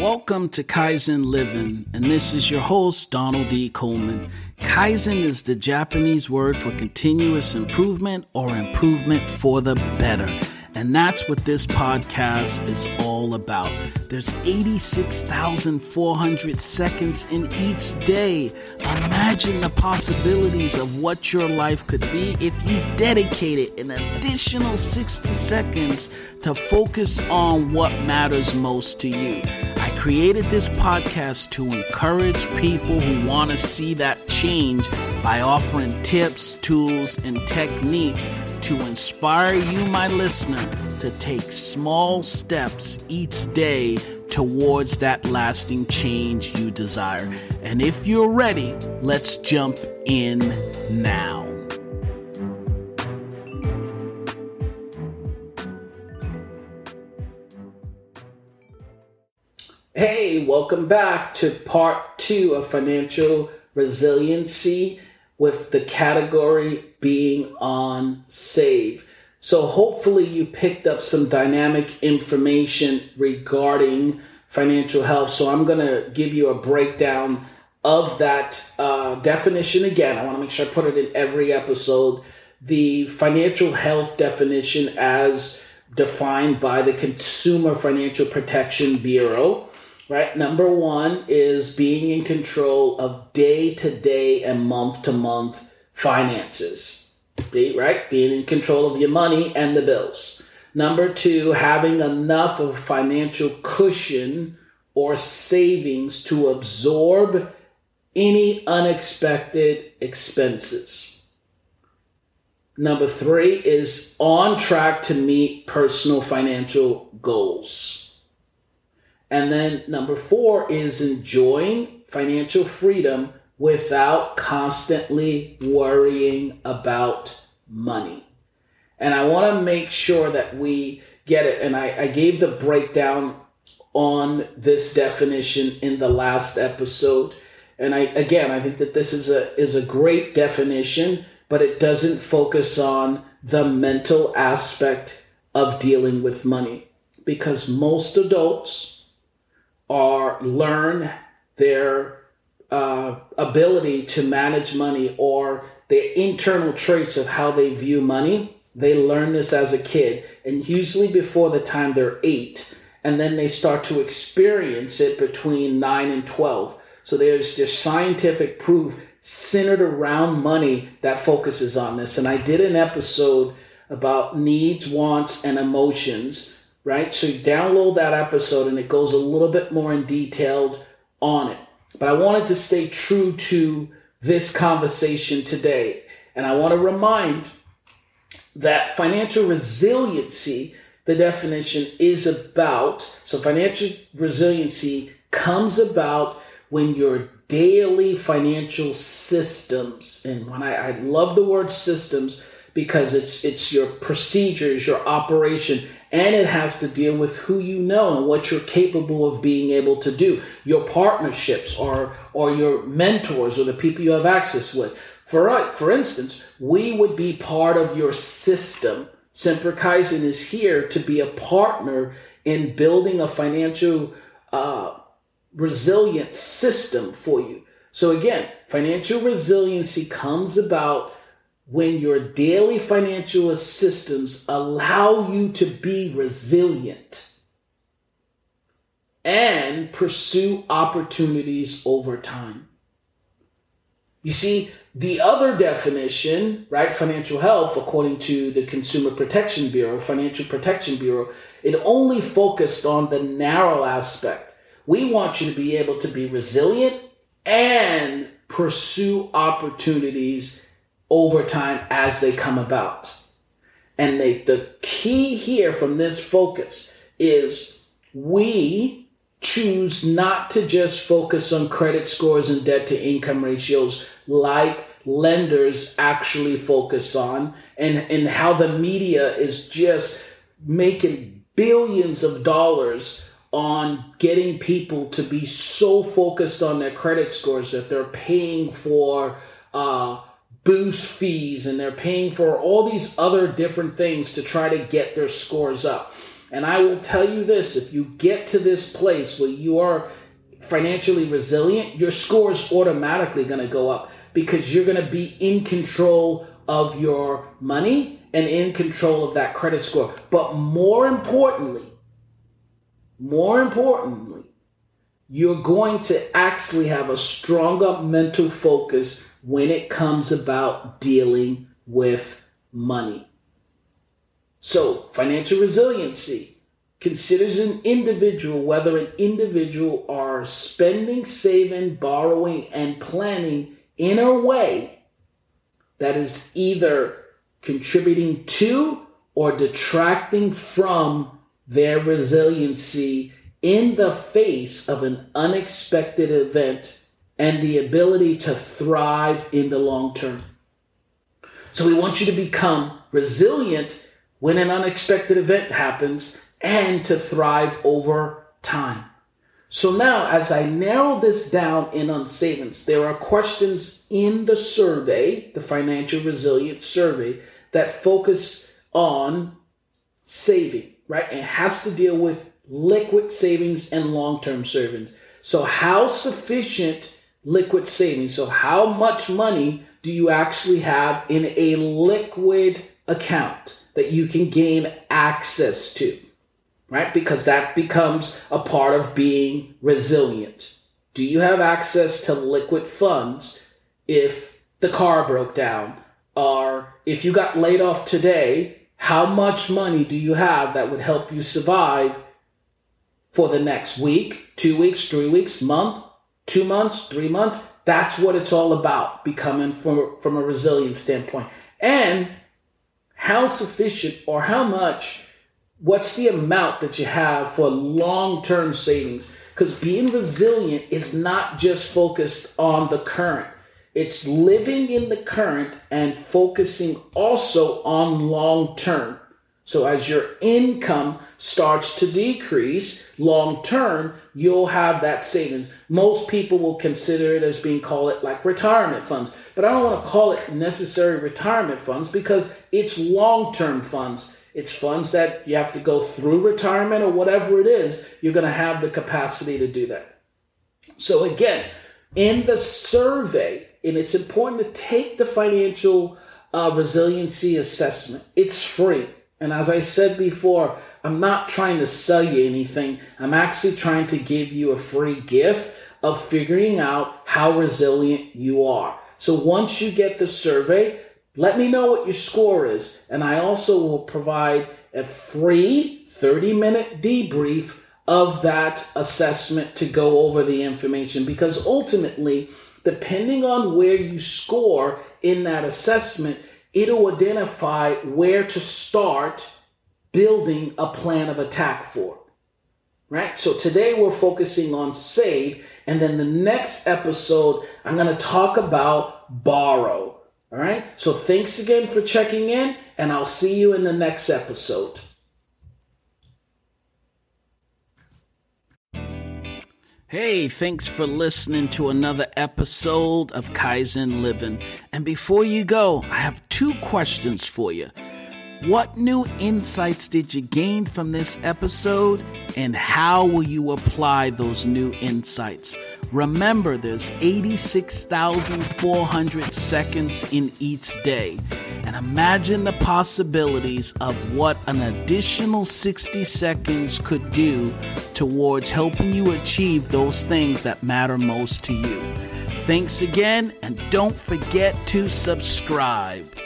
Welcome to Kaizen Living, and this is your host, Donald D. Coleman. Kaizen is the Japanese word for continuous improvement or improvement for the better. And that's what this podcast is all about. There's 86,400 seconds in each day. Imagine the possibilities of what your life could be if you dedicated an additional 60 seconds to focus on what matters most to you. I created this podcast to encourage people who want to see that change by offering tips, tools, and techniques to inspire you, my listener, to take small steps each day towards that lasting change you desire. And if you're ready, let's jump in now. Hey, welcome back to part 2 of financial resiliency, with the category being on save. So hopefully you picked up some dynamic information regarding financial health. So I'm going to give you a breakdown of that definition again. I want to make sure I put it in every episode. The financial health definition as defined by the Consumer Financial Protection Bureau. Right. Number 1 is being in control of day-to-day and month-to-month finances. Right? Being in control of your money and the bills. Number 2, having enough of financial cushion or savings to absorb any unexpected expenses. Number 3 is on track to meet personal financial goals. And then number 4 is enjoying financial freedom without constantly worrying about money. And I want to make sure that we get it. And I gave the breakdown on this definition in the last episode. And I think that this is a great definition, but it doesn't focus on the mental aspect of dealing with money, because most adults learn their ability to manage money or their internal traits of how they view money. They learn this as a kid, and usually before the time they're 8, and then they start to experience it between 9 and 12. So there's just scientific proof centered around money that focuses on this. And I did an episode about needs, wants, and emotions. Right? So you download that episode and it goes a little bit more in detailed on it. But I wanted to stay true to this conversation today. And I want to remind that financial resiliency, the definition is about, so financial resiliency comes about when your daily financial systems, and when I love the word systems because it's your procedures, your operation, and it has to deal with who you know and what you're capable of being able to do, your partnerships or your mentors or the people you have access with. For instance, we would be part of your system. Semper Kaizen is here to be a partner in building a financial resilient system for you. So again, financial resiliency comes about when your daily financial systems allow you to be resilient and pursue opportunities over time. You see, the other definition, right, financial health, according to the Consumer Financial Protection Bureau, it only focused on the narrow aspect. We want you to be able to be resilient and pursue opportunities over time as they come about. And the key here from this focus is we choose not to just focus on credit scores and debt to income ratios like lenders actually focus on, and how the media is just making billions of dollars on getting people to be so focused on their credit scores that they're paying for boost fees and they're paying for all these other different things to try to get their scores up. And I will tell you this, if you get to this place where you are financially resilient, your score is automatically going to go up because you're going to be in control of your money and in control of that credit score. But more importantly, you're going to actually have a stronger mental focus when it comes about dealing with money. So financial resiliency considers an individual, whether an individual are spending, saving, borrowing, and planning in a way that is either contributing to or detracting from their resiliency in the face of an unexpected event and the ability to thrive in the long term. So we want you to become resilient when an unexpected event happens and to thrive over time. So now, as I narrow this down in unsavings, there are questions in the survey, the financial resilience survey, that focus on saving, right? It has to deal with liquid savings and long-term savings. So how sufficient liquid savings? So how much money do you actually have in a liquid account that you can gain access to, right? Because that becomes a part of being resilient. Do you have access to liquid funds if the car broke down? Or if you got laid off today, how much money do you have that would help you survive for the next week, 2 weeks, 3 weeks, month, 2 months, 3 months? That's what it's all about, becoming from a resilience standpoint. And how sufficient or how much, what's the amount that you have for long-term savings? Because being resilient is not just focused on the current. It's living in the current and focusing also on long-term. So as your income starts to decrease long-term, you'll have that savings. Most people will consider it as being, call it like retirement funds, but I don't want to call it necessary retirement funds because it's long-term funds. It's funds that you have to go through retirement or whatever it is, you're going to have the capacity to do that. So again, in the survey, and it's important to take the financial resiliency assessment. It's free. And as I said before, I'm not trying to sell you anything. I'm actually trying to give you a free gift of figuring out how resilient you are. So once you get the survey, let me know what your score is. And I also will provide a free 30-minute debrief of that assessment to go over the information. Because ultimately, depending on where you score in that assessment, it'll identify where to start building a plan of attack for, right? So today we're focusing on save, and then the next episode, I'm going to talk about borrow, all right? So thanks again for checking in, and I'll see you in the next episode. Hey, thanks for listening to another episode of Kaizen Living. And before you go, I have 2 questions for you. What new insights did you gain from this episode? And how will you apply those new insights? Remember, there's 86,400 seconds in each day. And imagine the possibilities of what an additional 60 seconds could do towards helping you achieve those things that matter most to you. Thanks again, and don't forget to subscribe.